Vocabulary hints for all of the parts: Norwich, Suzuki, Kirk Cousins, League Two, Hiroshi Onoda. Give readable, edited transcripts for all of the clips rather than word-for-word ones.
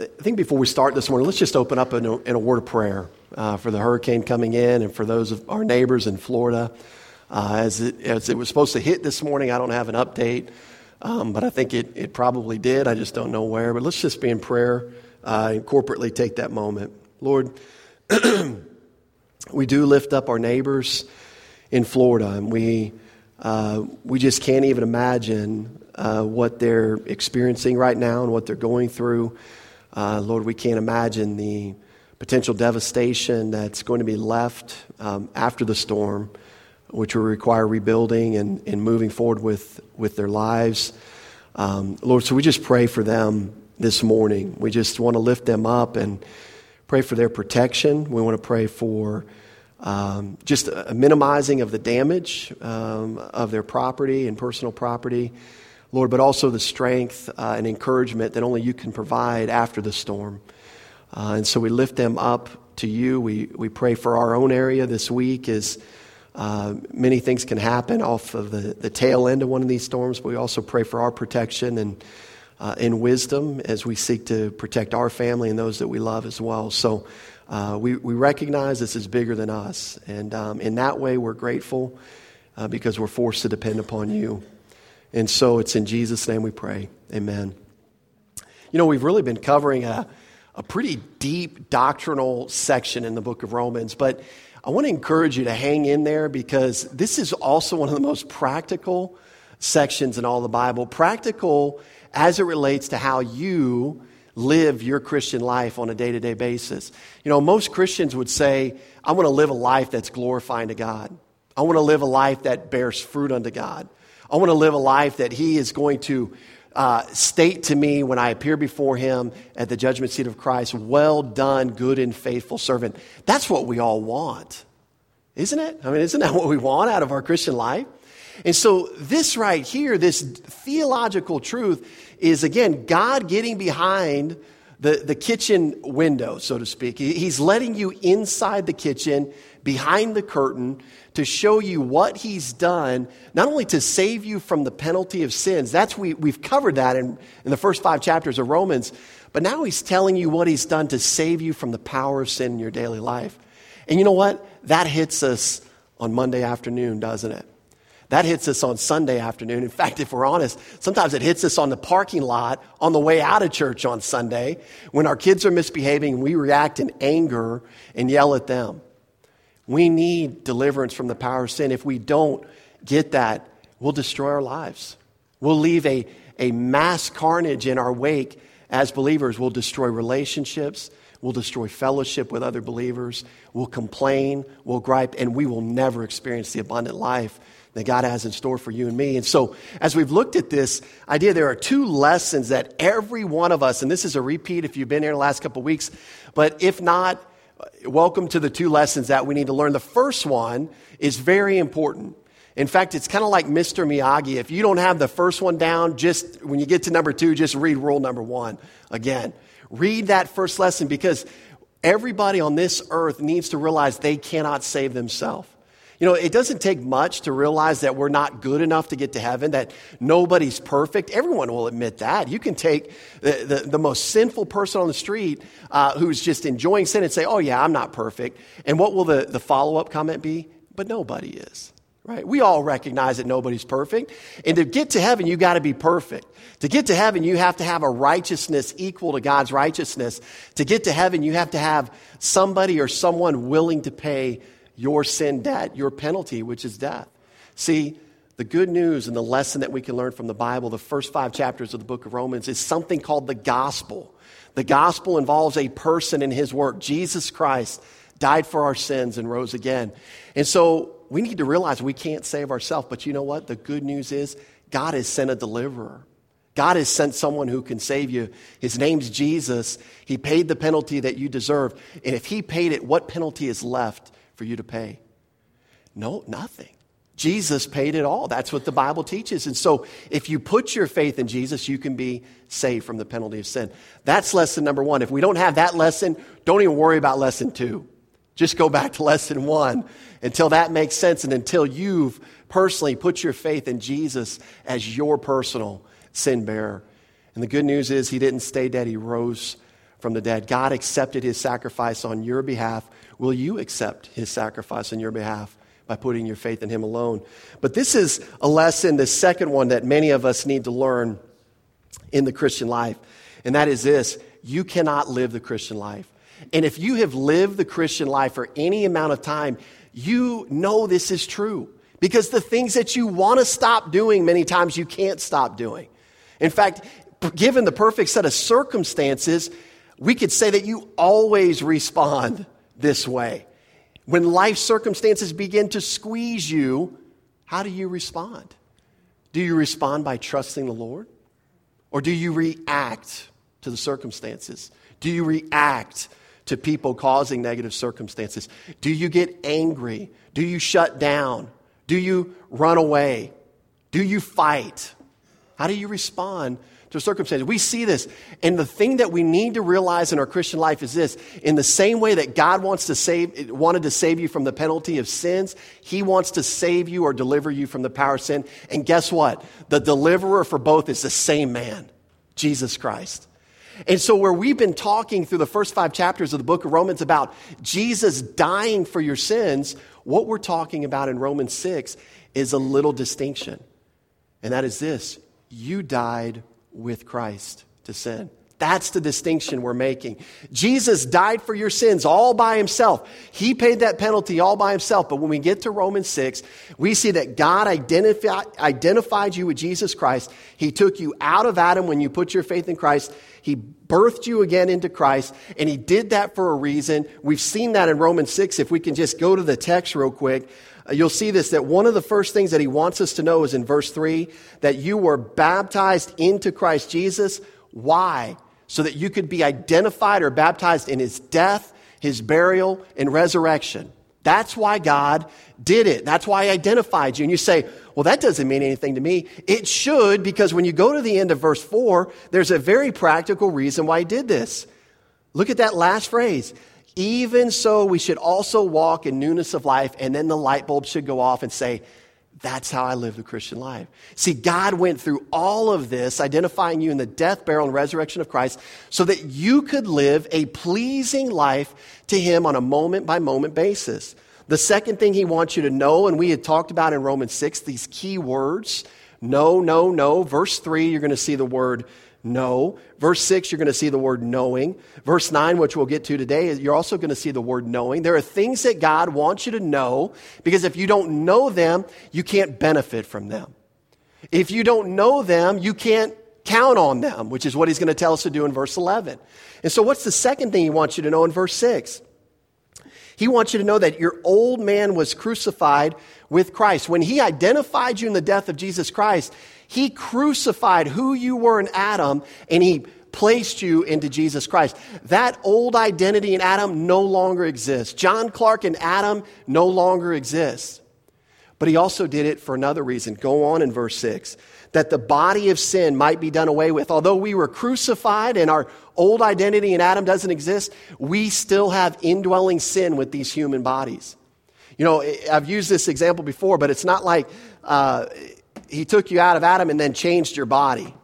I think before we start this morning, let's just open up in a word of prayer for the hurricane coming in and for those of our neighbors in Florida. As it was supposed to hit this morning, I don't have an update, but I think it probably did. I just don't know where. But let's just be in prayer and corporately take that moment. Lord, we do lift up our neighbors in Florida, and we just can't even imagine what they're experiencing right now and what they're going through. Lord, we can't imagine the potential devastation that's going to be left after the storm, which will require rebuilding and moving forward with their lives. Lord, so we just pray for them this morning. We just want to lift them up and pray for their protection. We want to pray for just a minimizing of the damage of their property and personal property, Lord, but also the strength and encouragement that only you can provide after the storm. And so we lift them up to you. We pray for our own area this week as many things can happen off of the tail end of one of these storms. But we also pray for our protection and wisdom as we seek to protect our family and those that we love as well. So we recognize this is bigger than us, and in that way we're grateful because we're forced to depend upon you. And so it's in Jesus' name we pray. Amen. You know, we've really been covering a pretty deep doctrinal section in the book of Romans, but I want to encourage you to hang in there because this is also one of the most practical sections in all the Bible. Practical as it relates to how you live your Christian life on a day-to-day basis. You know, most Christians would say, I want to live a life that's glorifying to God. I want to live a life that bears fruit unto God. I want to live a life that he is going to state to me when I appear before him at the judgment seat of Christ, well done, good and faithful servant. That's what we all want, isn't it? I mean, isn't that what we want out of our Christian life? And so this right here, this theological truth is, again, God getting behind the kitchen window, so to speak. He's letting you inside the kitchen, behind the curtain, to show you what he's done, not only to save you from the penalty of sins. We've covered that in the first 5 chapters of Romans. But now he's telling you what he's done to save you from the power of sin in your daily life. And you know what? That hits us on Monday afternoon, doesn't it? That hits us on Sunday afternoon. In fact, if we're honest, sometimes it hits us on the parking lot on the way out of church on Sunday when our kids are misbehaving, we react in anger and yell at them. We need deliverance from the power of sin. If we don't get that, we'll destroy our lives. We'll leave a mass carnage in our wake as believers. We'll destroy relationships. We'll destroy fellowship with other believers. We'll complain. We'll gripe. And we will never experience the abundant life that God has in store for you and me. And so as we've looked at this idea, there are 2 lessons that every one of us, and this is a repeat if you've been here the last couple of weeks, but if not, welcome to the 2 lessons that we need to learn. The first one is very important. In fact, it's kind of like Mr. Miyagi. If you don't have the first one down, just when you get to number 2, just read rule number 1 again. Read that first lesson because everybody on this earth needs to realize they cannot save themselves. You know, it doesn't take much to realize that we're not good enough to get to heaven, that nobody's perfect. Everyone will admit that. You can take the most sinful person on the street who's just enjoying sin and say, oh, yeah, I'm not perfect. And what will the follow-up comment be? But nobody is, right? We all recognize that nobody's perfect. And to get to heaven, you got to be perfect. To get to heaven, you have to have a righteousness equal to God's righteousness. To get to heaven, you have to have somebody or someone willing to pay your sin debt, your penalty, which is death. See, the good news and the lesson that we can learn from the Bible, the first 5 chapters of the book of Romans, is something called the gospel. The gospel involves a person and his work. Jesus Christ died for our sins and rose again. And so we need to realize we can't save ourselves. But you know what? The good news is God has sent a deliverer. God has sent someone who can save you. His name's Jesus. He paid the penalty that you deserve. And if he paid it, what penalty is left for you to pay? No, nothing. Jesus paid it all. That's what the Bible teaches. And so if you put your faith in Jesus, you can be saved from the penalty of sin. That's lesson number 1. If we don't have that lesson, don't even worry about lesson 2. Just go back to lesson 1 until that makes sense and until you've personally put your faith in Jesus as your personal sin bearer. And the good news is he didn't stay dead. He rose from the dead. God accepted his sacrifice on your behalf. Will you accept his sacrifice on your behalf by putting your faith in him alone? But this is a lesson, the second one, that many of us need to learn in the Christian life. And that is this: you cannot live the Christian life. And if you have lived the Christian life for any amount of time, you know this is true. Because the things that you want to stop doing, many times you can't stop doing. In fact, given the perfect set of circumstances, we could say that you always respond this way. When life circumstances begin to squeeze you, how do you respond? Do you respond by trusting the Lord? Or do you react to the circumstances? Do you react to people causing negative circumstances? Do you get angry? Do you shut down? Do you run away? Do you fight? How do you respond to circumstances? We see this. And the thing that we need to realize in our Christian life is this: in the same way that God wanted to save you from the penalty of sins, he wants to save you or deliver you from the power of sin. And guess what? The deliverer for both is the same man, Jesus Christ. And so where we've been talking through the first 5 chapters of the book of Romans about Jesus dying for your sins, what we're talking about in Romans 6 is a little distinction. And that is this: you died with Christ to sin. That's the distinction we're making. Jesus died for your sins all by himself. He paid that penalty all by himself. But when we get to Romans 6, we see that God identified you with Jesus Christ. He took you out of Adam when you put your faith in Christ. He birthed you again into Christ, and he did that for a reason. We've seen that in Romans 6. If we can just go to the text real quick, you'll see this, that one of the first things that he wants us to know is in verse 3, that you were baptized into Christ Jesus. Why? So that you could be identified or baptized in his death, his burial, and resurrection. That's why God did it. That's why he identified you. And you say, well, that doesn't mean anything to me. It should, because when you go to the end of verse 4, there's a very practical reason why he did this. Look at that last phrase. Even so, we should also walk in newness of life. And then the light bulb should go off and say, that's how I live the Christian life. See, God went through all of this, identifying you in the death, burial, and resurrection of Christ, so that you could live a pleasing life to him on a moment-by-moment basis. The second thing he wants you to know, and we had talked about in Romans 6, these key words: no, no, no. Verse 3, you're going to see the word no. Verse 6, you're going to see the word knowing. Verse 9, which we'll get to today, you're also going to see the word knowing. There are things that God wants you to know, because if you don't know them, you can't benefit from them. If you don't know them, you can't count on them, which is what he's going to tell us to do in verse 11. And so what's the second thing he wants you to know in verse 6? He wants you to know that your old man was crucified with Christ. When he identified you in the death of Jesus Christ, he crucified who you were in Adam, and he placed you into Jesus Christ. That old identity in Adam no longer exists. John Clark in Adam no longer exists. But he also did it for another reason. Go on in verse 6. That the body of sin might be done away with. Although we were crucified and our old identity in Adam doesn't exist, we still have indwelling sin with these human bodies. You know, I've used this example before, but it's not like he took you out of Adam and then changed your body.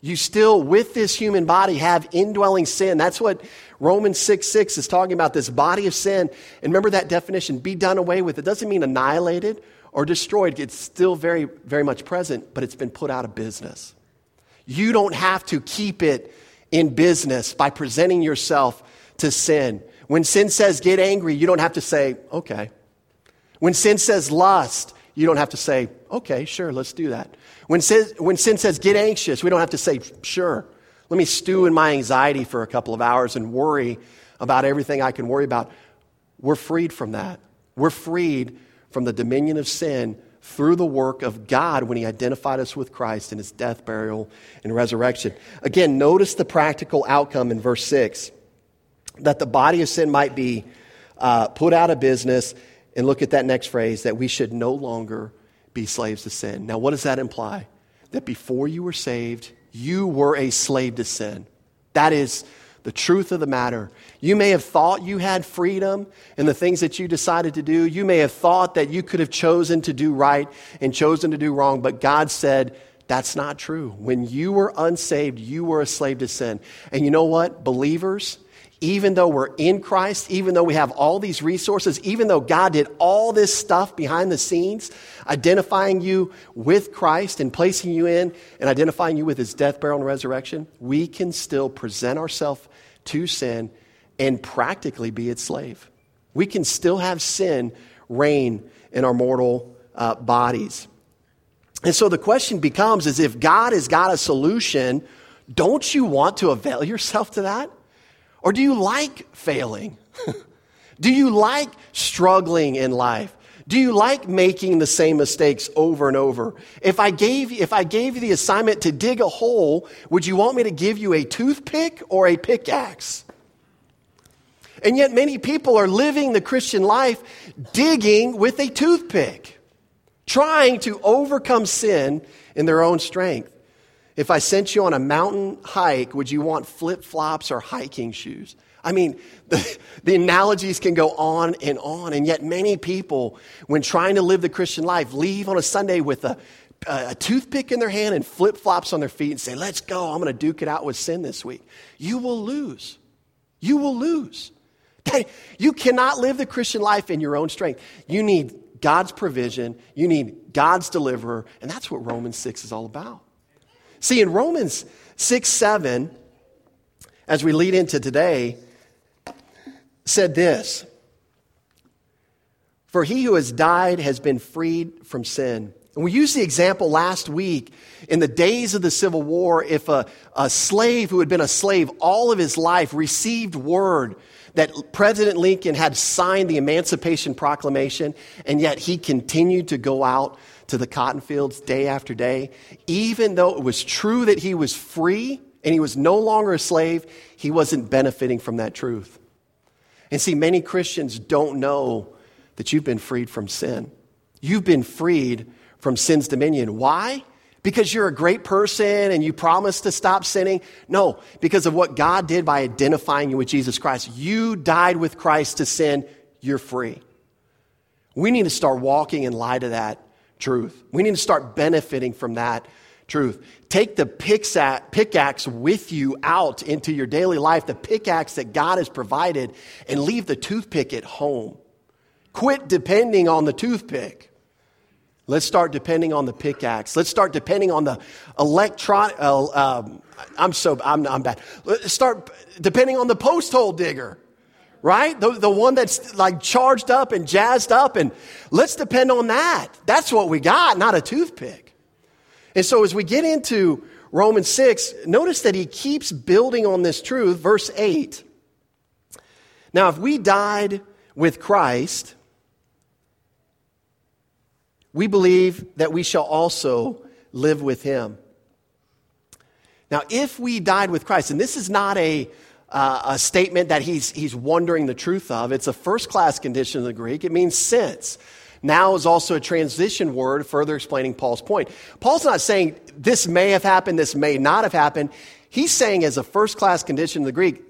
You still, with this human body, have indwelling sin. That's what Romans 6:6 is talking about, this body of sin. And remember that definition, be done away with. It doesn't mean annihilated or destroyed. It's still very, very much present, but it's been put out of business. You don't have to keep it in business by presenting yourself to sin. When sin says, get angry, you don't have to say, okay. When sin says lust, you don't have to say, okay, sure, let's do that. When sin says get anxious, we don't have to say, sure, let me stew in my anxiety for a couple of hours and worry about everything I can worry about. We're freed from that. We're freed from the dominion of sin through the work of God when he identified us with Christ in his death, burial, and resurrection. Again, notice the practical outcome in verse 6, that the body of sin might be put out of business. And look at that next phrase, that we should no longer be slaves to sin. Now, what does that imply? That before you were saved, you were a slave to sin. That is the truth of the matter. You may have thought you had freedom in the things that you decided to do. You may have thought that you could have chosen to do right and chosen to do wrong, but God said, That's not true. When you were unsaved, you were a slave to sin. And you know what? Believers, even though we're in Christ, even though we have all these resources, even though God did all this stuff behind the scenes, identifying you with Christ and placing you in and identifying you with his death, burial, and resurrection, we can still present ourselves to sin and practically be its slave. We can still have sin reign in our mortal bodies. And so the question becomes is if God has got a solution, don't you want to avail yourself to that? Or do you like failing? Do you like struggling in life? Do you like making the same mistakes over and over? If I gave you the assignment to dig a hole, would you want me to give you a toothpick or a pickaxe? And yet many people are living the Christian life digging with a toothpick, trying to overcome sin in their own strength. If I sent you on a mountain hike, would you want flip-flops or hiking shoes? I mean, the analogies can go on. And yet many people, when trying to live the Christian life, leave on a Sunday with a toothpick in their hand and flip-flops on their feet and say, let's go, I'm going to duke it out with sin this week. You will lose. You will lose. You cannot live the Christian life in your own strength. You need God's provision. You need God's deliverer. And that's what Romans 6 is all about. See, in Romans 6:7, as we lead into today, said this, for he who has died has been freed from sin. And we used the example last week in the days of the Civil War, if a slave who had been a slave all of his life received word that President Lincoln had signed the Emancipation Proclamation, and yet he continued to go out to the cotton fields day after day, even though it was true that he was free and he was no longer a slave, he wasn't benefiting from that truth. And see, many Christians don't know that you've been freed from sin. You've been freed from sin's dominion. Why? Because you're a great person and you promised to stop sinning? No, because of what God did by identifying you with Jesus Christ. You died with Christ to sin. You're free. We need to start walking in light of that truth. We need to start benefiting from that truth. Take the pickaxe with you out into your daily life, the pickaxe that God has provided, and leave the toothpick at home. Quit depending on the toothpick. Let's start depending on the pickaxe. Let's start depending on the electronic. I'm bad. Let's start depending on the post hole digger, right? The one that's like charged up and jazzed up, and let's depend on that. That's what we got, not a toothpick. And so as we get into Romans 6, notice that he keeps building on this truth. Verse 8. Now, if we died with Christ, we believe that we shall also live with him. Now, if we died with Christ, and this is not a statement that he's wondering the truth of. It's a first-class condition in the Greek. It means since. Now is also a transition word further explaining Paul's point. Paul's not saying this may have happened, this may not have happened. He's saying as a first-class condition in the Greek,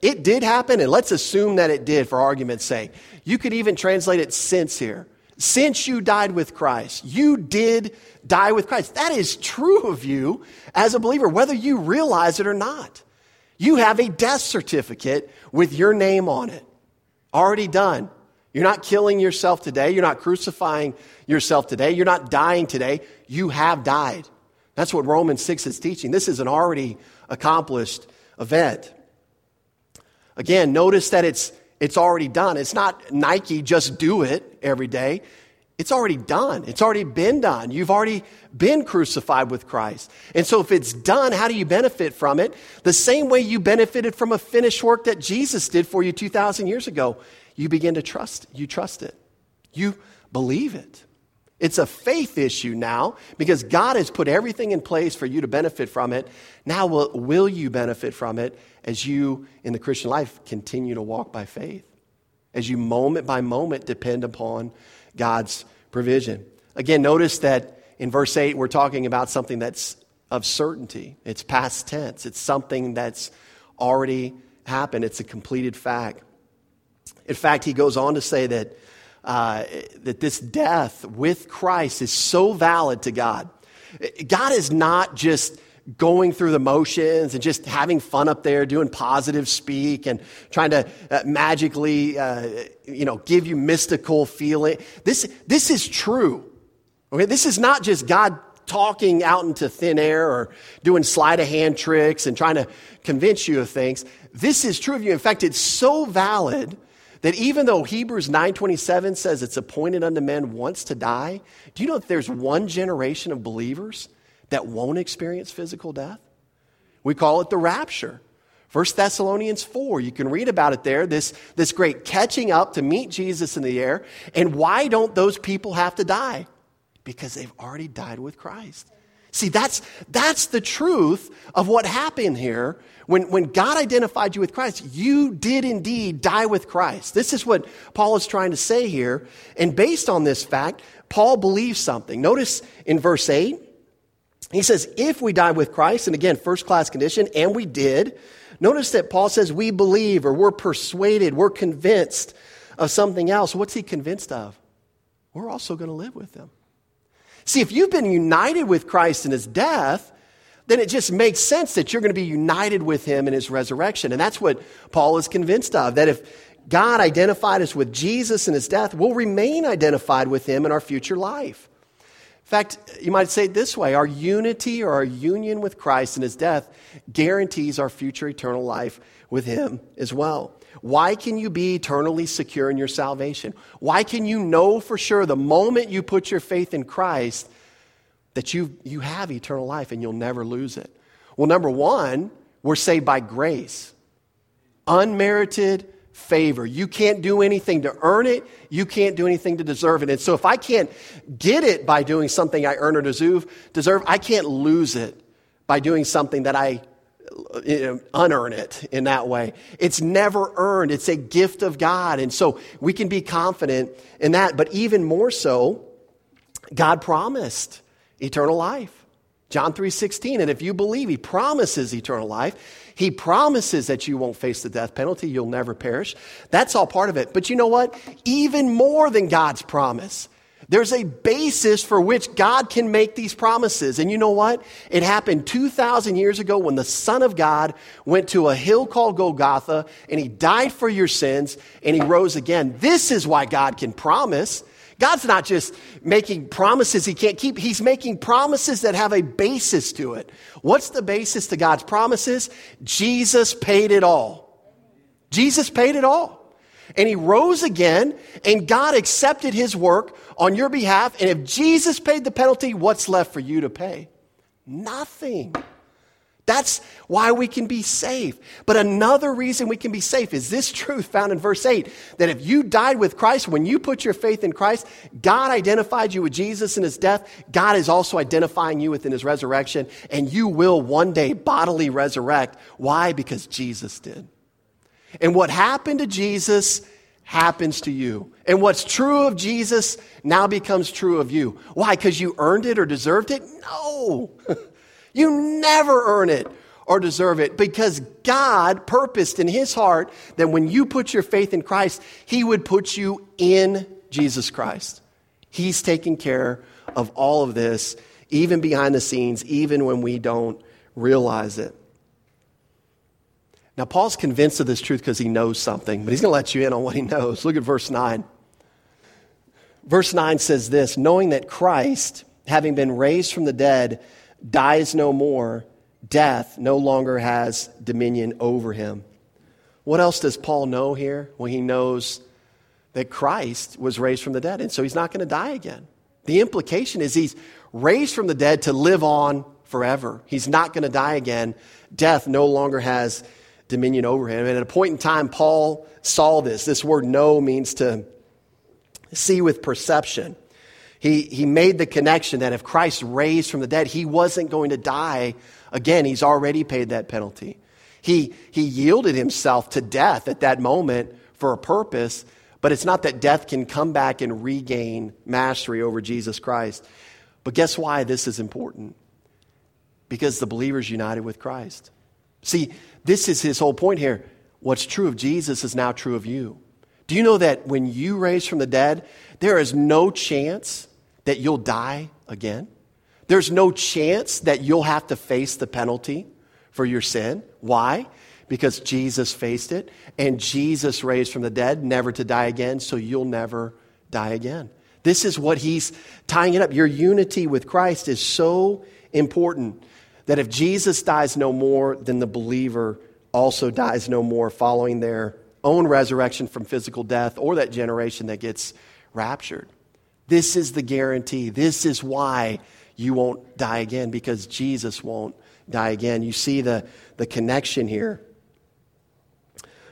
it did happen, and let's assume that it did for argument's sake. You could even translate it since here. Since you died with Christ, you did die with Christ. That is true of you as a believer, whether you realize it or not. You have a death certificate with your name on it. Already done. You're not killing yourself today. You're not crucifying yourself today. You're not dying today. You have died. That's what Romans 6 is teaching. This is an already accomplished event. Again, notice that it's already done. It's not Nike, just do it every day. It's already done. It's already been done. You've already been crucified with Christ. And so if it's done, how do you benefit from it? The same way you benefited from a finished work that Jesus did for you 2,000 years ago. You begin to trust. You trust it. You believe it. It's a faith issue now because God has put everything in place for you to benefit from it. Now will you benefit from it as you, in the Christian life, continue to walk by faith? As you moment by moment depend upon God's provision. Again, notice that in verse 8, we're talking about something that's of certainty. It's past tense. It's something that's already happened. It's a completed fact. In fact, he goes on to say that this death with Christ is so valid to God God is not just going through the motions and just having fun up there, doing positive speak and trying to magically, give you mystical feeling. This is true. Okay, this is not just God talking out into thin air or doing sleight of hand tricks and trying to convince you of things. This is true of you. In fact, it's so valid that even though Hebrews 9:27 says it's appointed unto men once to die, do you know that there's one generation of believers that won't experience physical death? We call it the rapture. 1 Thessalonians 4, you can read about it there, this great catching up to meet Jesus in the air. And why don't those people have to die? Because they've already died with Christ. See, that's the truth of what happened here. When God identified you with Christ, you did indeed die with Christ. This is what Paul is trying to say here. And based on this fact, Paul believes something. Notice in verse 8, he says, if we die with Christ, and again, first class condition, and we did. Notice that Paul says we believe, or we're persuaded, we're convinced of something else. What's he convinced of? We're also going to live with him. See, if you've been united with Christ in his death, then it just makes sense that you're going to be united with him in his resurrection. And that's what Paul is convinced of, that if God identified us with Jesus in his death, we'll remain identified with him in our future life. In fact, you might say it this way, our unity or our union with Christ in his death guarantees our future eternal life with him as well. Why can you be eternally secure in your salvation? Why can you know for sure the moment you put your faith in Christ that you have eternal life and you'll never lose it? Well, number one, we're saved by grace. Unmerited favor. You can't do anything to earn it. You can't do anything to deserve it. And so if I can't get it by doing something I earn or deserve, I can't lose it by doing something that I unearn it in that way. It's never earned. It's a gift of God. And so we can be confident in that. But even more so, God promised eternal life. John 3:16, and if you believe, he promises eternal life. He promises that you won't face the death penalty. You'll never perish. That's all part of it. But you know what? Even more than God's promise, there's a basis for which God can make these promises. And you know what? It happened 2,000 years ago when the Son of God went to a hill called Golgotha and he died for your sins and he rose again. This is why God can promise. God's not just making promises he can't keep. He's making promises that have a basis to it. What's the basis to God's promises? Jesus paid it all. Jesus paid it all. And he rose again, and God accepted his work on your behalf. And if Jesus paid the penalty, what's left for you to pay? Nothing. That's why we can be safe. But another reason we can be safe is this truth found in verse 8, that if you died with Christ, when you put your faith in Christ, God identified you with Jesus in his death. God is also identifying you within his resurrection, and you will one day bodily resurrect. Why? Because Jesus did. And what happened to Jesus happens to you. And what's true of Jesus now becomes true of you. Why? Because you earned it or deserved it? No. You never earn it or deserve it, because God purposed in his heart that when you put your faith in Christ, he would put you in Jesus Christ. He's taking care of all of this, even behind the scenes, even when we don't realize it. Now, Paul's convinced of this truth because he knows something, but he's going to let you in on what he knows. Look at verse 9. Verse 9 says this, knowing that Christ, having been raised from the dead, dies no more, death no longer has dominion over him. What else does Paul know here? Well, he knows that Christ was raised from the dead, and so he's not going to die again. The implication is he's raised from the dead to live on forever. He's not going to die again. Death no longer has dominion over him. And at a point in time, Paul saw this. This word know means to see with perception. He made the connection that if Christ raised from the dead, he wasn't going to die again. He's already paid that penalty. He yielded himself to death at that moment for a purpose, but it's not that death can come back and regain mastery over Jesus Christ. But guess why this is important? Because the believer's united with Christ. See, this is his whole point here. What's true of Jesus is now true of you. Do you know that when you raise from the dead, there is no chance that you'll die again? There's no chance that you'll have to face the penalty for your sin. Why? Because Jesus faced it, and Jesus raised from the dead, never to die again, so you'll never die again. This is what he's tying it up. Your unity with Christ is so important that if Jesus dies no more, then the believer also dies no more, following their own resurrection from physical death or that generation that gets raptured. This is the guarantee. This is why you won't die again, because Jesus won't die again. You see the connection here.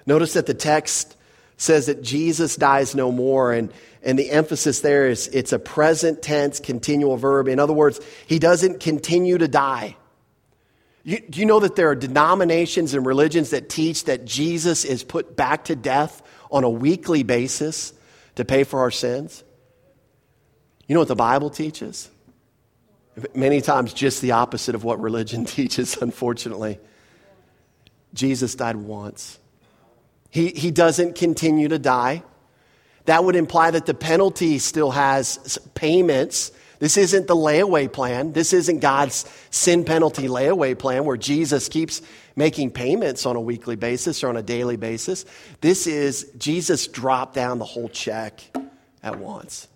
Notice that the text says that Jesus dies no more, and the emphasis there is it's a present tense continual verb. In other words, he doesn't continue to die. Do you know that there are denominations and religions that teach that Jesus is put back to death on a weekly basis to pay for our sins? You know what the Bible teaches? Many times just the opposite of what religion teaches, unfortunately. Jesus died once. He doesn't continue to die. That would imply that the penalty still has payments. This isn't the layaway plan. This isn't God's sin penalty layaway plan where Jesus keeps making payments on a weekly basis or on a daily basis. This is Jesus dropped down the whole check at once,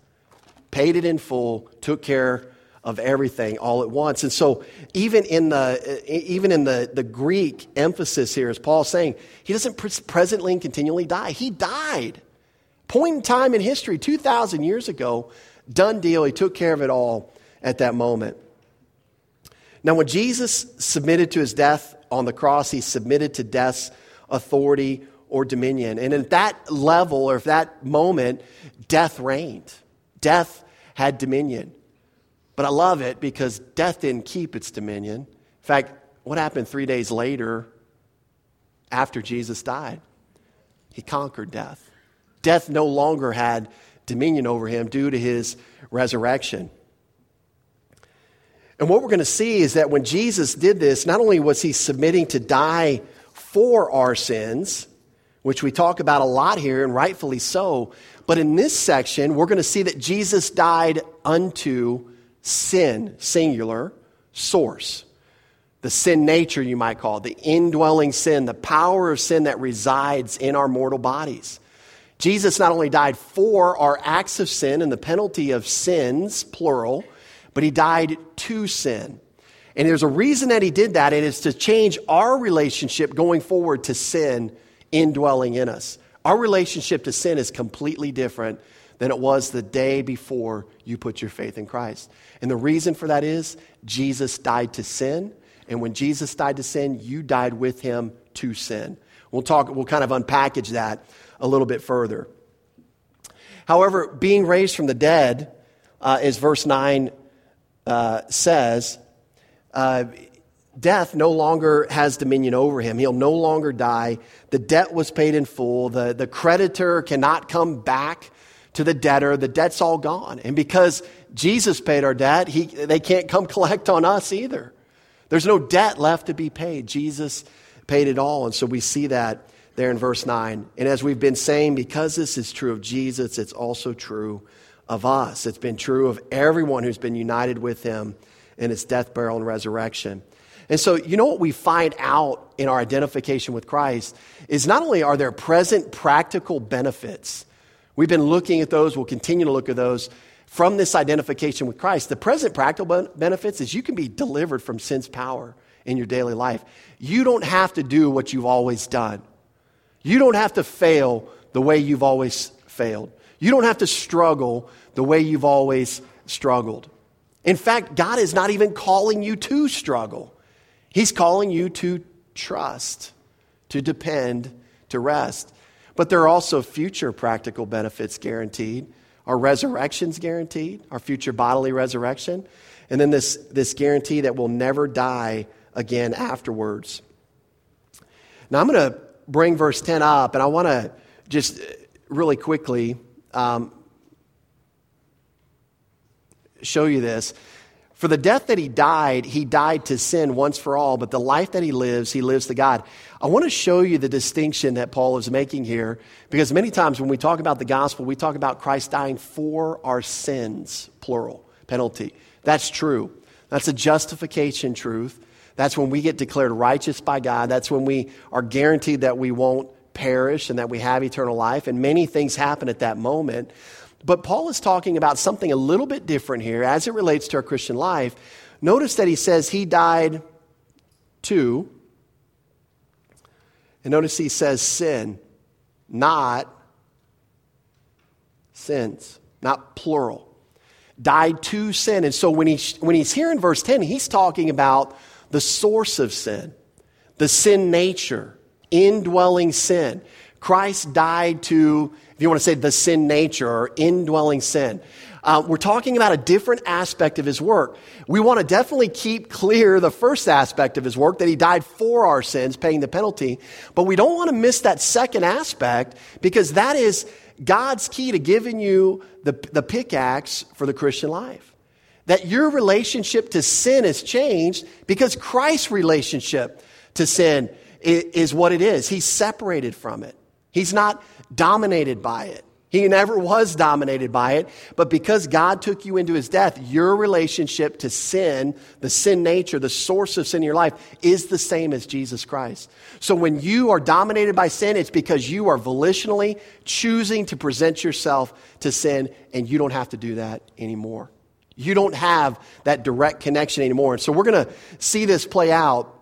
paid it in full, took care of everything all at once. And so even in the Greek emphasis here is Paul saying he doesn't presently and continually die. He died. Point in time in history, 2,000 years ago, done deal. He took care of it all at that moment. Now, when Jesus submitted to his death on the cross, he submitted to death's authority or dominion. And at that level or at that moment, death reigned. Death had dominion. But I love it because death didn't keep its dominion. In fact, what happened 3 days later after Jesus died? He conquered death. Death no longer had dominion over him due to his resurrection. And what we're going to see is that when Jesus did this, not only was he submitting to die for our sins, which we talk about a lot here, and rightfully so, but in this section, we're going to see that Jesus died unto sin, singular, source. The sin nature, you might call it, the indwelling sin, the power of sin that resides in our mortal bodies. Jesus not only died for our acts of sin and the penalty of sins, plural, but he died to sin. And there's a reason that he did that, and it's to change our relationship going forward to sin indwelling in us. Our relationship to sin is completely different than it was the day before you put your faith in Christ. And the reason for that is Jesus died to sin, and when Jesus died to sin, you died with him to sin. We'll kind of unpackage that a little bit further. However, being raised from the dead, as verse 9 says, death no longer has dominion over him. He'll no longer die. The debt was paid in full. The creditor cannot come back to the debtor. The debt's all gone. And because Jesus paid our debt, they can't come collect on us either. There's no debt left to be paid. Jesus paid it all. And so we see that there in verse 9. And as we've been saying, because this is true of Jesus, it's also true of us. It's been true of everyone who's been united with him in his death, burial, and resurrection. And so you know what we find out in our identification with Christ is not only are there present practical benefits. We've been looking at those. We'll continue to look at those from this identification with Christ. The present practical benefits is you can be delivered from sin's power in your daily life. You don't have to do what you've always done. You don't have to fail the way you've always failed. You don't have to struggle the way you've always struggled. In fact, God is not even calling you to struggle. He's calling you to trust, to depend, to rest. But there are also future practical benefits guaranteed. Our resurrection's guaranteed, our future bodily resurrection. And then this guarantee that we'll never die again afterwards. Now I'm going to bring verse 10 up, and I want to just really quickly show you this. For the death that he died to sin once for all, but the life that he lives to God. I want to show you the distinction that Paul is making here, because many times when we talk about the gospel, we talk about Christ dying for our sins, plural, penalty. That's true. That's a justification truth. That's when we get declared righteous by God. That's when we are guaranteed that we won't perish and that we have eternal life. And many things happen at that moment. But Paul is talking about something a little bit different here as it relates to our Christian life. Notice that he says he died to, and notice he says sin, not sins, not plural. Died to sin. And so when he's here in verse 10, he's talking about the source of sin, the sin nature, indwelling sin. Christ died to, if you want to say the sin nature or indwelling sin. We're talking about a different aspect of his work. We want to definitely keep clear the first aspect of his work, that he died for our sins, paying the penalty. But we don't want to miss that second aspect, because that is God's key to giving you the pickaxe for the Christian life. That your relationship to sin has changed because Christ's relationship to sin is what it is. He's separated from it. He's not dominated by it. He never was dominated by it, but because God took you into his death, your relationship to sin, the sin nature, the source of sin in your life, is the same as Jesus Christ. So when you are dominated by sin, it's because you are volitionally choosing to present yourself to sin, and you don't have to do that anymore. You don't have that direct connection anymore. And so we're going to see this play out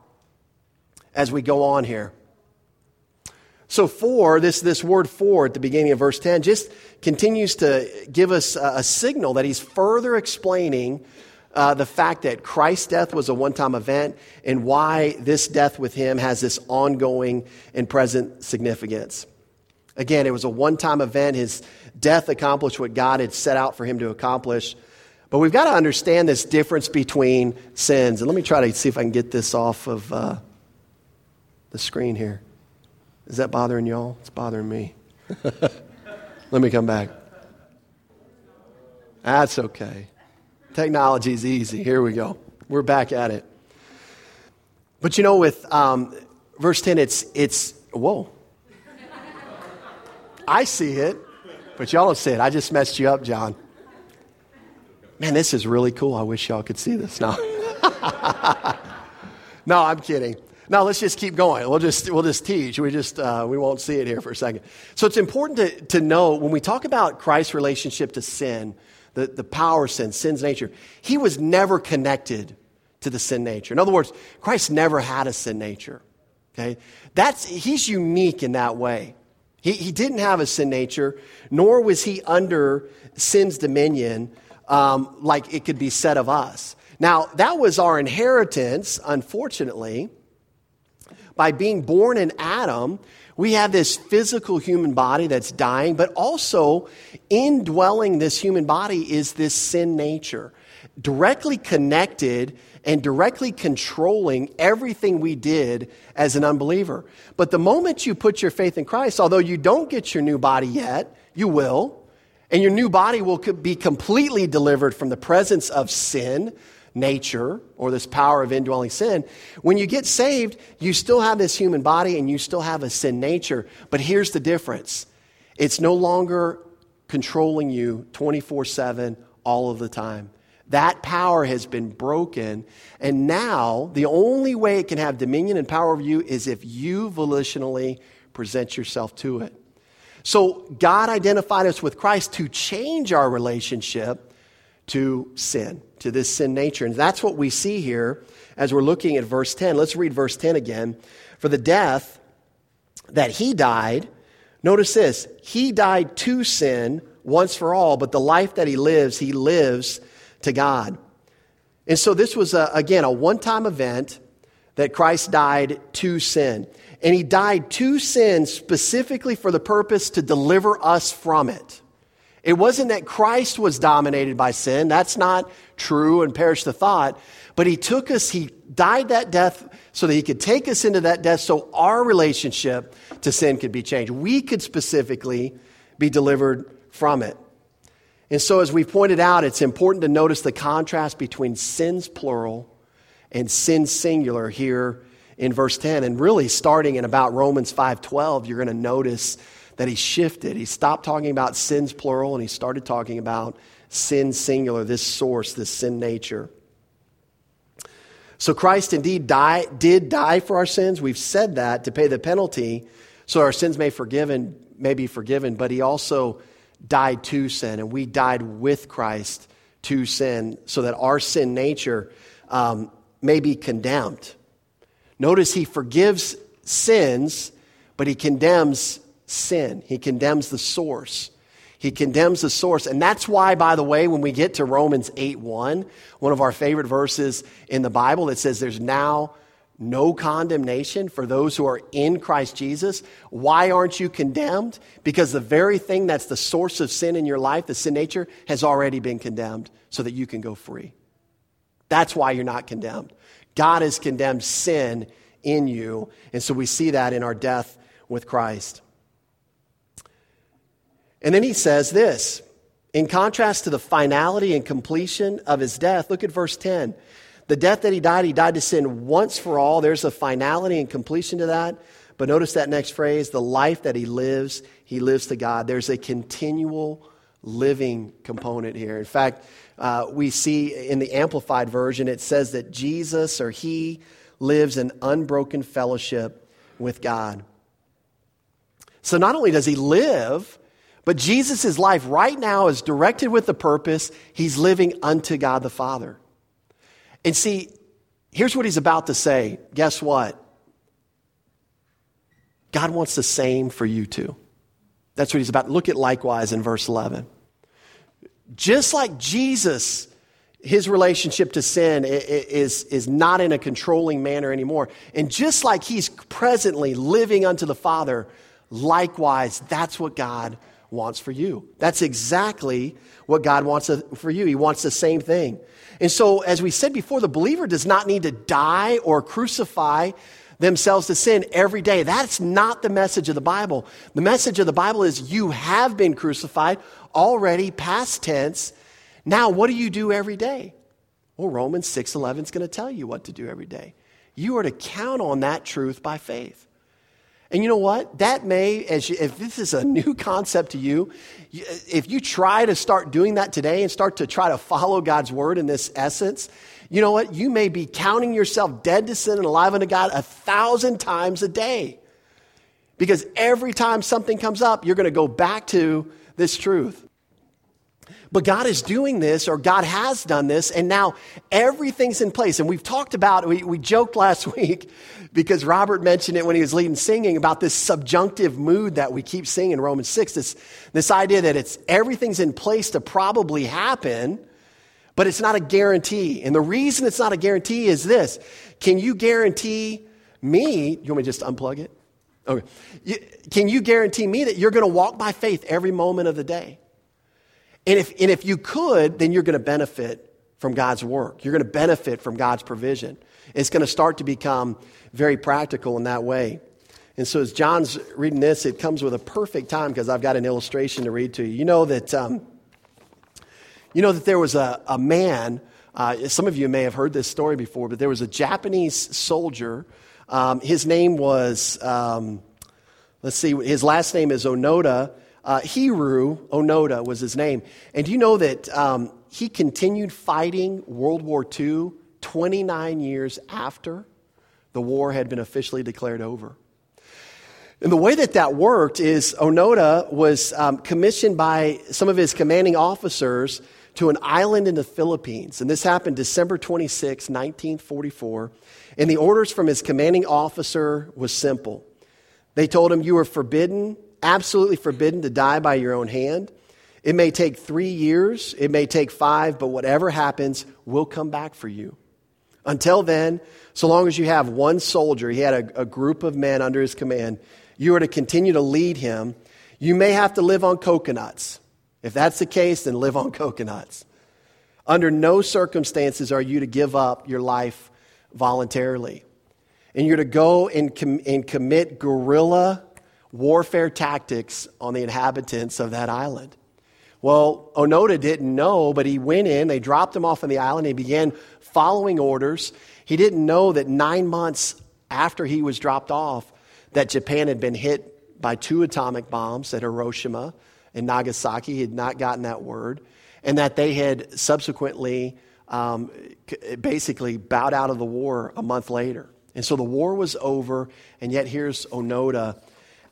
as we go on here. So for, this word for at the beginning of verse 10 just continues to give us a signal that he's further explaining the fact that Christ's death was a one-time event and why this death with him has this ongoing and present significance. Again, it was a one-time event. His death accomplished what God had set out for him to accomplish. But we've got to understand this difference between sins. And let me try to see if I can get this off of the screen here. Is that bothering y'all? It's bothering me. Let me come back. That's okay. Technology's easy. Here we go. We're back at it. But you know, with verse 10, it's whoa. I see it, but y'all don't see it. I just messed you up, John. Man, this is really cool. I wish y'all could see this now. No, I'm kidding. Now let's just keep going. We'll just teach. We won't see it here for a second. So it's important to know when we talk about Christ's relationship to sin, the power of sin, sin's nature, he was never connected to the sin nature. In other words, Christ never had a sin nature. Okay? He's unique in that way. He didn't have a sin nature, nor was he under sin's dominion like it could be said of us. Now, that was our inheritance, unfortunately. By being born in Adam, we have this physical human body that's dying, but also indwelling this human body is this sin nature, directly connected and directly controlling everything we did as an unbeliever. But the moment you put your faith in Christ, although you don't get your new body yet, you will, and your new body will be completely delivered from the presence of sin nature, or this power of indwelling sin. When you get saved, you still have this human body and you still have a sin nature. But here's the difference. It's no longer controlling you 24/7 all of the time. That power has been broken. And now the only way it can have dominion and power over you is if you volitionally present yourself to it. So God identified us with Christ to change our relationship to sin, to this sin nature. And that's what we see here as we're looking at verse 10. Let's read verse 10 again. For the death that he died, notice this, he died to sin once for all, but the life that he lives to God. And so this was, a one-time event that Christ died to sin. And he died to sin specifically for the purpose to deliver us from it. It wasn't that Christ was dominated by sin. That's not true, and perish the thought. But he died that death so that he could take us into that death so our relationship to sin could be changed. We could specifically be delivered from it. And so as we pointed out, it's important to notice the contrast between sins plural and sin singular here in verse 10. And really starting in about Romans 5:12, you're going to notice that he shifted. He stopped talking about sins plural and he started talking about sin singular, this source, this sin nature. So Christ indeed did die for our sins. We've said that, to pay the penalty so our sins may be forgiven, but he also died to sin, and we died with Christ to sin so that our sin nature may be condemned. Notice he forgives sins, but he condemns sin. He condemns the source. And that's why, by the way, when we get to Romans 8:1, one of our favorite verses in the Bible, it says there's now no condemnation for those who are in Christ Jesus. Why aren't you condemned? Because the very thing that's the source of sin in your life, the sin nature, has already been condemned so that you can go free. That's why you're not condemned. God has condemned sin in you. And so we see that in our death with Christ. And then he says this, in contrast to the finality and completion of his death, look at verse 10. The death that he died to sin once for all. There's a finality and completion to that. But notice that next phrase, the life that he lives to God. There's a continual living component here. In fact, we see in the Amplified Version, it says that Jesus, or he, lives in unbroken fellowship with God. So not only does he live, but Jesus' life right now is directed with the purpose, he's living unto God the Father. And see, here's what he's about to say. Guess what? God wants the same for you too. That's what he's about. Look at likewise in verse 11. Just like Jesus, his relationship to sin is not in a controlling manner anymore. And just like he's presently living unto the Father, likewise, that's what God wants for you. That's exactly what God wants for you. He wants the same thing. And so, as we said before, the believer does not need to die or crucify themselves to sin every day. That's not the message of the Bible. The message of the Bible is you have been crucified already, past tense. Now, what do you do every day? Well, Romans 6:11 is going to tell you what to do every day. You are to count on that truth by faith. And you know what? That may, if this is a new concept to you, if you try to start doing that today and start to try to follow God's word in this essence, you know what? You may be counting yourself dead to sin and alive unto God 1,000 times a day. Because every time something comes up, you're going to go back to this truth. But God is doing this, or God has done this, and now everything's in place. And we've talked about, we joked last week because Robert mentioned it when he was leading singing about this subjunctive mood that we keep seeing in Romans 6, this idea that it's everything's in place to probably happen, but it's not a guarantee. And the reason it's not a guarantee is this. Can you guarantee me, you want me to just unplug it? Okay. Can you guarantee me that you're going to walk by faith every moment of the day? And if you could, then you're going to benefit from God's work. You're going to benefit from God's provision. It's going to start to become very practical in that way. And so as John's reading this, it comes with a perfect time because I've got an illustration to read to you. You know that there was a man, some of you may have heard this story before, but there was a Japanese soldier. His name was, his last name is Onoda. Hiroshi Onoda was his name. And do you know that he continued fighting World War II 29 years after the war had been officially declared over? And the way that worked is Onoda was commissioned by some of his commanding officers to an island in the Philippines. And this happened December 26, 1944. And the orders from his commanding officer was simple. They told him, you are forbidden, absolutely forbidden to die by your own hand. It may take 3 years, it may take 5, but whatever happens, we'll come back for you. Until then, so long as you have one soldier, he had a group of men under his command, you are to continue to lead him. You may have to live on coconuts. If that's the case, then live on coconuts. Under no circumstances are you to give up your life voluntarily. And you're to go and commit guerrilla warfare tactics on the inhabitants of that island. Well, Onoda didn't know, but he went in, they dropped him off on the island, he began following orders. He didn't know that 9 months after he was dropped off, that Japan had been hit by 2 atomic bombs at Hiroshima and Nagasaki, he had not gotten that word, and that they had subsequently basically bowed out of the war a month later. And so the war was over, and yet here's Onoda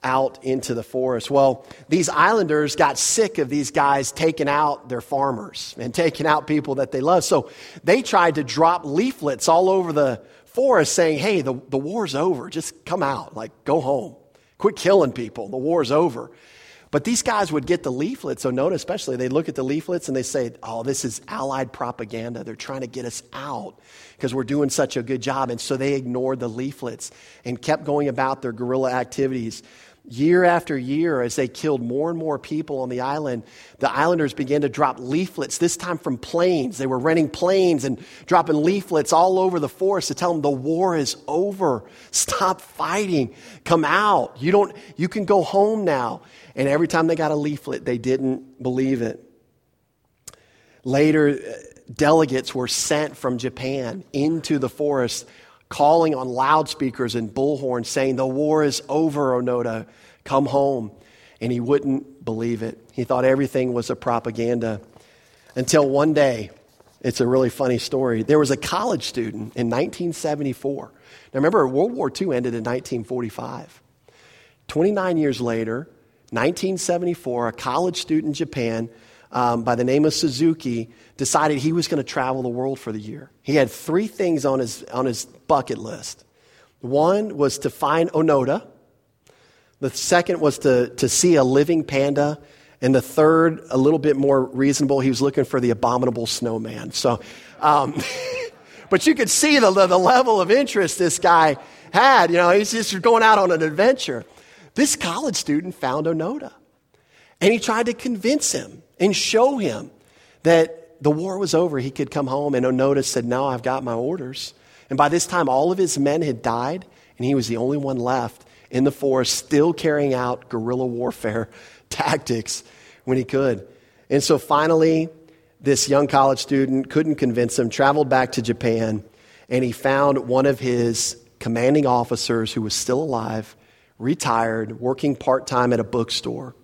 out into the forest. Well, these islanders got sick of these guys taking out their farmers and taking out people that they love. So they tried to drop leaflets all over the forest saying, hey, the war's over. Just come out. Like, go home. Quit killing people. The war's over. But these guys would get the leaflets. So notice, especially, they look at the leaflets and they say, oh, this is Allied propaganda. They're trying to get us out because we're doing such a good job. And so they ignored the leaflets and kept going about their guerrilla activities. Year after year, as they killed more and more people on the island, the islanders began to drop leaflets, this time from planes. They were renting planes and dropping leaflets all over the forest to tell them the war is over. Stop fighting. Come out. You can go home now. And every time they got a leaflet, they didn't believe it. Later, delegates were sent from Japan into the forest, calling on loudspeakers and bullhorns, saying, the war is over, Onoda, come home. And he wouldn't believe it. He thought everything was a propaganda. Until one day, it's a really funny story. There was a college student in 1974. Now remember, World War II ended in 1945. 29 years later, 1974, a college student in Japan by the name of Suzuki decided he was going to travel the world for the year. He had three things on his bucket list. One was to find Onoda. The second was to see a living panda. And the third, a little bit more reasonable, he was looking for the abominable snowman. So, but you could see the level of interest this guy had. You know, he's just going out on an adventure. This college student found Onoda. And he tried to convince him and show him that the war was over. He could come home. And Onoda said, no, I've got my orders. And by this time, all of his men had died, and he was the only one left in the forest still carrying out guerrilla warfare tactics when he could. And so finally, this young college student couldn't convince him, traveled back to Japan, and he found one of his commanding officers who was still alive, retired, working part-time at a bookstore.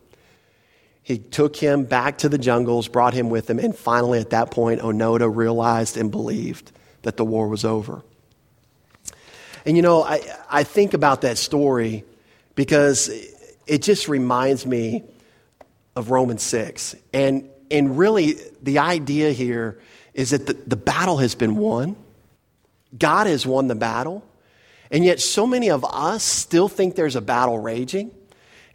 He took him back to the jungles, brought him with him, and finally at that point, Onoda realized and believed that the war was over. And you know, I think about that story because it just reminds me of Romans 6. And really, the idea here is that the battle has been won. God has won the battle. And yet so many of us still think there's a battle raging.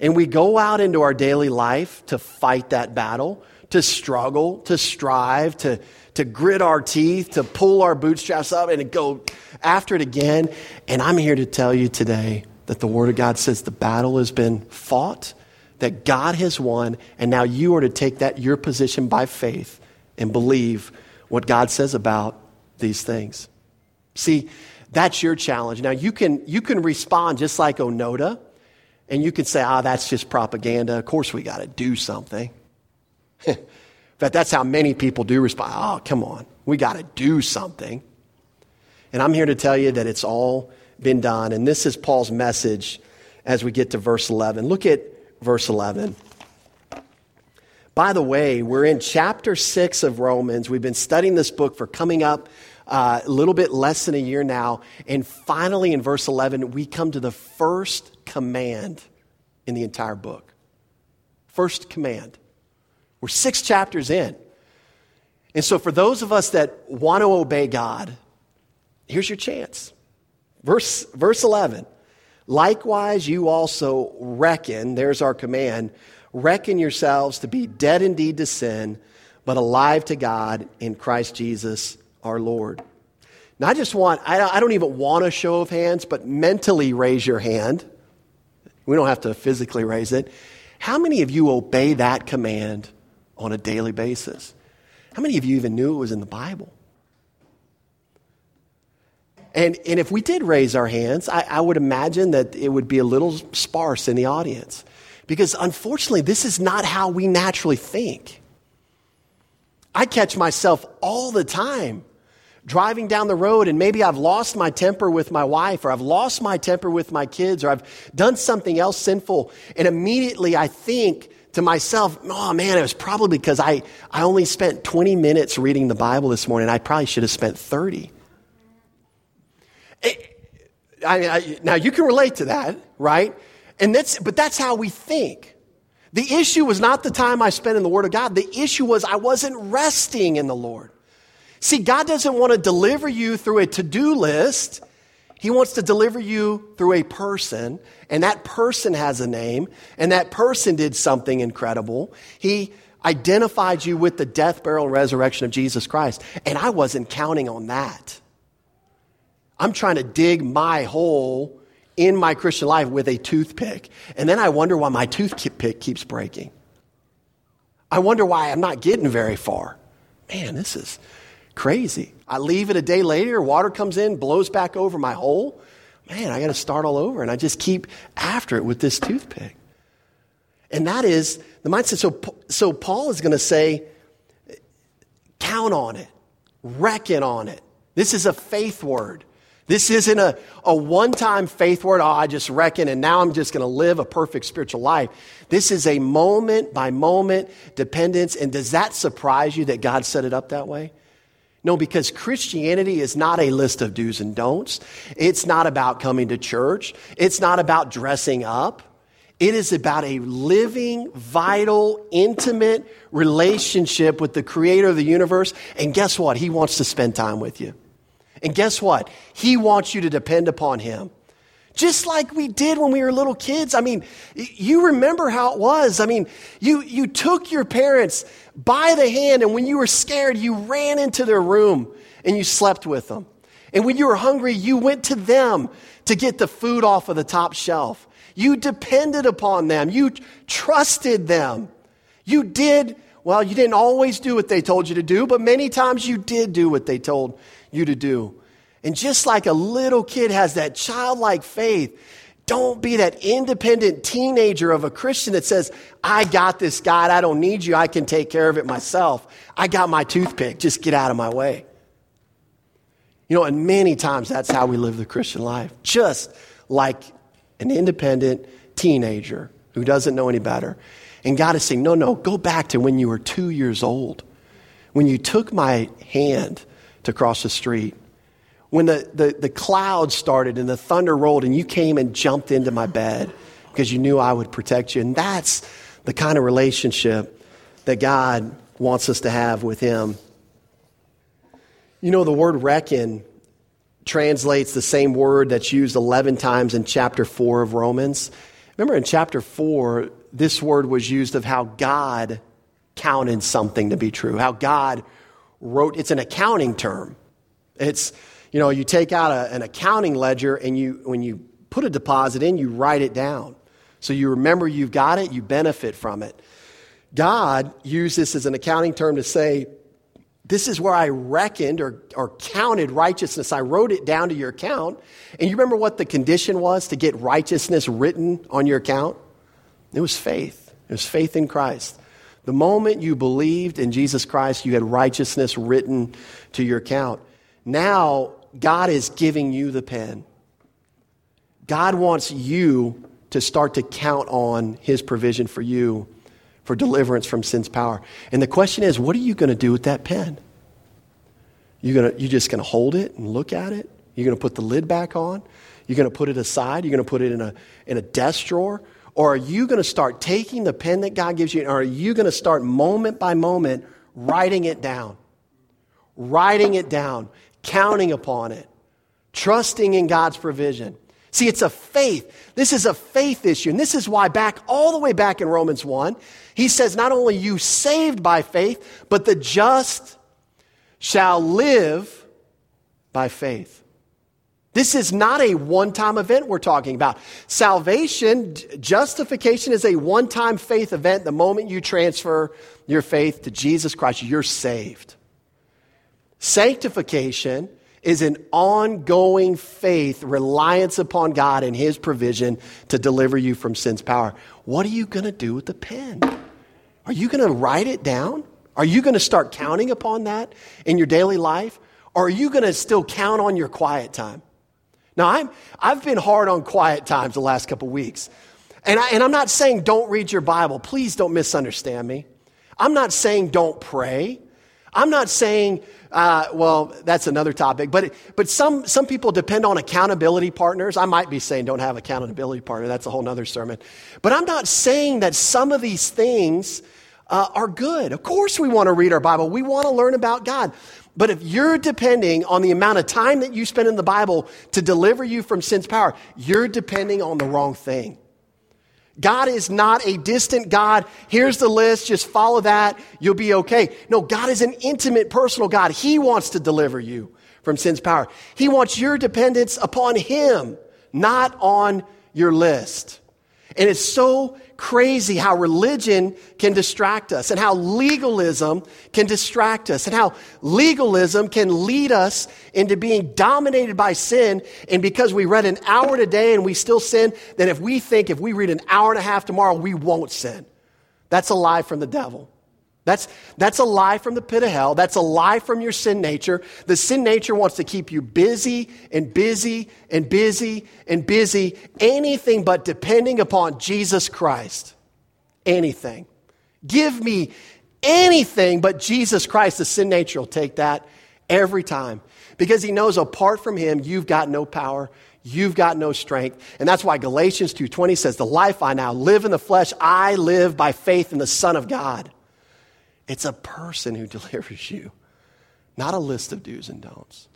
And we go out into our daily life to fight that battle, to struggle, to strive, to grit our teeth, to pull our bootstraps up and to go after it again. And I'm here to tell you today that the Word of God says the battle has been fought, that God has won, and now you are to take that, your position by faith and believe what God says about these things. See, that's your challenge. Now you can respond just like Onoda. And you could say, that's just propaganda. Of course we got to do something. In fact, that's how many people do respond. Oh, come on. We got to do something. And I'm here to tell you that it's all been done. And this is Paul's message as we get to verse 11. Look at verse 11. By the way, we're in chapter 6 of Romans. We've been studying this book for coming up a little bit less than a year now. And finally, in verse 11, we come to the first command in the entire book. First command. We're 6 chapters in. And so for those of us that want to obey God, here's your chance. Verse 11. Likewise, you also reckon, there's our command, reckon yourselves to be dead indeed to sin, but alive to God in Christ Jesus our Lord. Now, I don't even want a show of hands, but mentally raise your hand. We don't have to physically raise it. How many of you obey that command on a daily basis? How many of you even knew it was in the Bible? And if we did raise our hands, I would imagine that it would be a little sparse in the audience because unfortunately, this is not how we naturally think. I catch myself all the time driving down the road and maybe I've lost my temper with my wife or I've lost my temper with my kids or I've done something else sinful and immediately I think to myself, oh man, it was probably because I only spent 20 minutes reading the Bible this morning. I probably should have spent 30. Now you can relate to that, right? But that's how we think. The issue was not the time I spent in the Word of God. The issue was I wasn't resting in the Lord. See, God doesn't want to deliver you through a to-do list. He wants to deliver you through a person, and that person has a name, and that person did something incredible. He identified you with the death, burial, and resurrection of Jesus Christ, and I wasn't counting on that. I'm trying to dig my hole in my Christian life with a toothpick. And then I wonder why my toothpick keeps breaking. I wonder why I'm not getting very far. Man, this is crazy. I leave it a day later, water comes in, blows back over my hole. Man, I got to start all over. And I just keep after it with this toothpick. And that is the mindset. So Paul is going to say, count on it. Reckon on it. This is a faith word. This isn't a one-time faith word, oh, I just reckon, and now I'm just going to live a perfect spiritual life. This is a moment-by-moment dependence, and does that surprise you that God set it up that way? No, because Christianity is not a list of do's and don'ts. It's not about coming to church. It's not about dressing up. It is about a living, vital, intimate relationship with the Creator of the universe, and guess what? He wants to spend time with you. And guess what? He wants you to depend upon him. Just like we did when we were little kids. I mean, you remember how it was. I mean, you took your parents by the hand, and when you were scared, you ran into their room and you slept with them. And when you were hungry, you went to them to get the food off of the top shelf. You depended upon them. You trusted them. Well, you didn't always do what they told you to do, but many times you did do what they told you to do. And just like a little kid has that childlike faith, don't be that independent teenager of a Christian that says, I got this, God. I don't need you. I can take care of it myself. I got my toothpick. Just get out of my way. You know, and many times that's how we live the Christian life, just like an independent teenager who doesn't know any better. And God is saying, no, go back to when you were 2 years old, when you took my hand to cross the street, when the cloud started and the thunder rolled and you came and jumped into my bed because you knew I would protect you. And that's the kind of relationship that God wants us to have with him. You know, the word reckon translates the same word that's used 11 times in chapter 4 of Romans. Remember in chapter 4, this word was used of how God counted something to be true, how God wrote. It's an accounting term. It's, you take out an accounting ledger and when you put a deposit in, you write it down. So you remember you've got it, you benefit from it. God used this as an accounting term to say, this is where I reckoned or counted righteousness. I wrote it down to your account. And you remember what the condition was to get righteousness written on your account? It was faith. It was faith in Christ. The moment you believed in Jesus Christ, you had righteousness written to your account. Now, God is giving you the pen. God wants you to start to count on his provision for you for deliverance from sin's power. And the question is, what are you going to do with that pen? You just going to hold it and look at it? You're going to put the lid back on? You're going to put it aside? You're going to put it in a desk drawer? Or are you going to start taking the pen that God gives you, or are you going to start moment by moment writing it down, counting upon it, trusting in God's provision? See, it's a faith. This is a faith issue. And this is why all the way back in Romans 1, he says, not only you saved by faith, but the just shall live by faith. This is not a one-time event we're talking about. Salvation, justification is a one-time faith event. The moment you transfer your faith to Jesus Christ, you're saved. Sanctification is an ongoing faith, reliance upon God and his provision to deliver you from sin's power. What are you going to do with the pen? Are you going to write it down? Are you going to start counting upon that in your daily life? Or are you going to still count on your quiet time? Now, I've been hard on quiet times the last couple weeks. And I'm not saying don't read your Bible. Please don't misunderstand me. I'm not saying don't pray. I'm not saying, well, that's another topic. But some people depend on accountability partners. I might be saying don't have accountability partner. That's a whole nother sermon. But I'm not saying that some of these things are good. Of course we want to read our Bible. We want to learn about God. But if you're depending on the amount of time that you spend in the Bible to deliver you from sin's power, you're depending on the wrong thing. God is not a distant God. Here's the list. Just follow that. You'll be okay. No, God is an intimate, personal God. He wants to deliver you from sin's power. He wants your dependence upon Him, not on your list. And it's so crazy how religion can distract us and how legalism can distract us and how legalism can lead us into being dominated by sin. And because we read an hour today and we still sin, then if we read an hour and a half tomorrow, we won't sin. That's a lie from the devil. That's a lie from the pit of hell. That's a lie from your sin nature. The sin nature wants to keep you busy and busy and busy and busy, anything but depending upon Jesus Christ. Anything. Give me anything but Jesus Christ. The sin nature will take that every time because he knows apart from him, you've got no power. You've got no strength. And that's why Galatians 2:20 says, the life I now live in the flesh, I live by faith in the Son of God. It's a person who delivers you, not a list of do's and don'ts,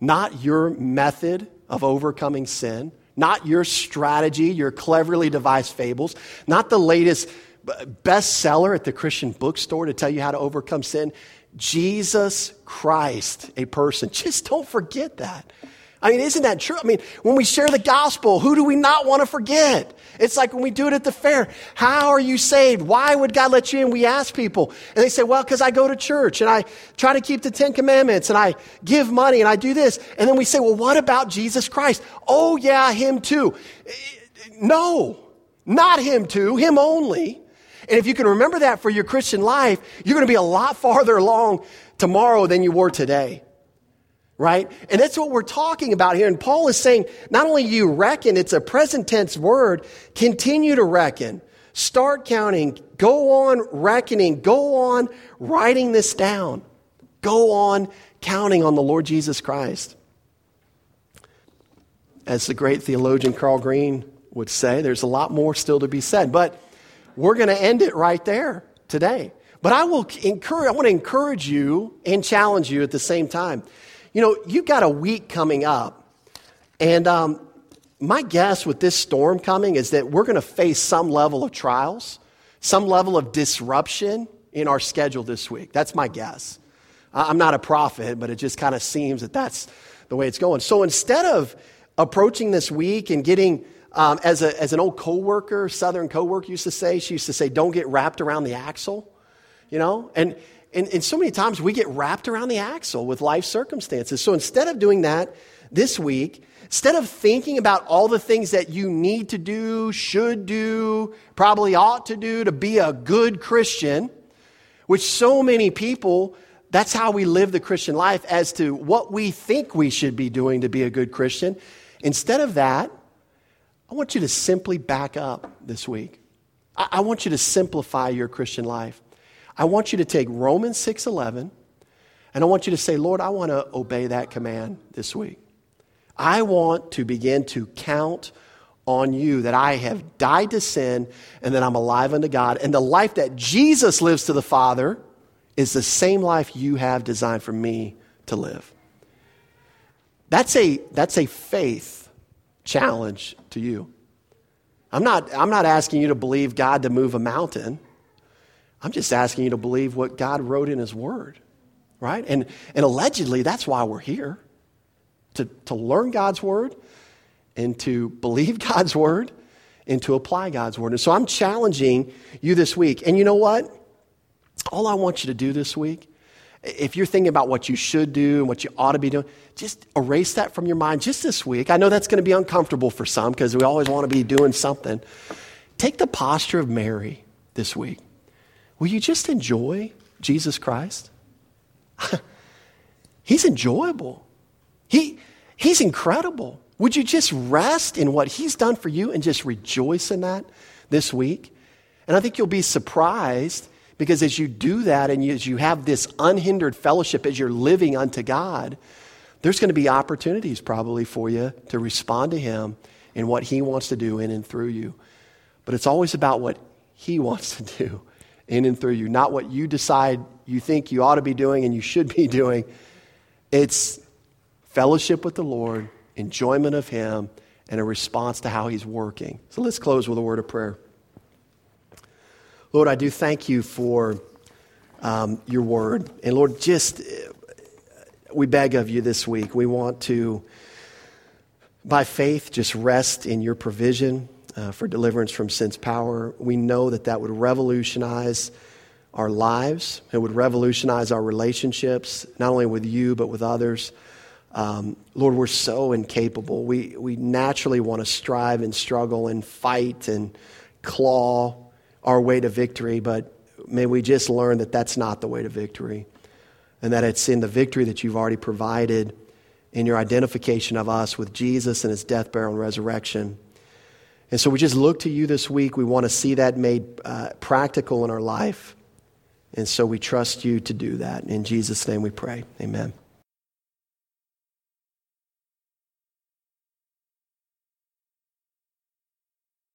not your method of overcoming sin, not your strategy, your cleverly devised fables, not the latest bestseller at the Christian bookstore to tell you how to overcome sin. Jesus Christ, a person. Just don't forget that. I mean, isn't that true? I mean, when we share the gospel, who do we not want to forget? It's like when we do it at the fair. How are you saved? Why would God let you in? We ask people. And they say, well, because I go to church and I try to keep the 10 commandments and I give money and I do this. And then we say, well, what about Jesus Christ? Oh, yeah, him too. No, not him too, him only. And if you can remember that for your Christian life, you're going to be a lot farther along tomorrow than you were today. Right? And that's what we're talking about here. And Paul is saying, not only you reckon, it's a present tense word, continue to reckon, start counting, go on reckoning, go on writing this down, go on counting on the Lord Jesus Christ. As the great theologian Carl Green would say, there's a lot more still to be said, but we're going to end it right there today. But I want to encourage you and challenge you at the same time. You know, you've got a week coming up, and my guess with this storm coming is that we're going to face some level of trials, some level of disruption in our schedule this week. That's my guess. I'm not a prophet, but it just kind of seems that that's the way it's going. So instead of approaching this week and getting, as an old coworker, Southern coworker used to say, she used to say, don't get wrapped around the axle, you know, And so many times we get wrapped around the axle with life circumstances. So instead of doing that this week, instead of thinking about all the things that you need to do, should do, probably ought to do to be a good Christian, which so many people, that's how we live the Christian life as to what we think we should be doing to be a good Christian. Instead of that, I want you to simply back up this week. I want you to simplify your Christian life. I want you to take Romans 6:11, and I want you to say, Lord, I want to obey that command this week. I want to begin to count on you that I have died to sin and that I'm alive unto God. And the life that Jesus lives to the Father is the same life you have designed for me to live. That's a faith challenge to you. I'm not asking you to believe God to move a mountain. I'm just asking you to believe what God wrote in his word, right? And allegedly, that's why we're here, to learn God's word and to believe God's word and to apply God's word. And so I'm challenging you this week. And you know what? All I want you to do this week, if you're thinking about what you should do and what you ought to be doing, just erase that from your mind just this week. I know that's going to be uncomfortable for some because we always want to be doing something. Take the posture of Mary this week. Will you just enjoy Jesus Christ? He's enjoyable. He's incredible. Would you just rest in what he's done for you and just rejoice in that this week? And I think you'll be surprised, because as you do that and as you have this unhindered fellowship, as you're living unto God, there's going to be opportunities probably for you to respond to him in what he wants to do in and through you. But it's always about what he wants to do in and through you, not what you decide you think you ought to be doing and you should be doing. It's fellowship with the Lord, enjoyment of him, and a response to how he's working. So let's close with a word of prayer. Lord, I do thank you for your word. And Lord, just we beg of you this week. We want to, by faith, just rest in your provision for deliverance from sin's power. We know that that would revolutionize our lives. It would revolutionize our relationships, not only with you, but with others. Lord, we're so incapable. We naturally want to strive and struggle and fight and claw our way to victory, but may we just learn that that's not the way to victory, and that it's in the victory that you've already provided in your identification of us with Jesus and his death, burial, and resurrection. And so we just look to you this week. We want to see that made practical in our life, and so we trust you to do that. In Jesus' name we pray. Amen.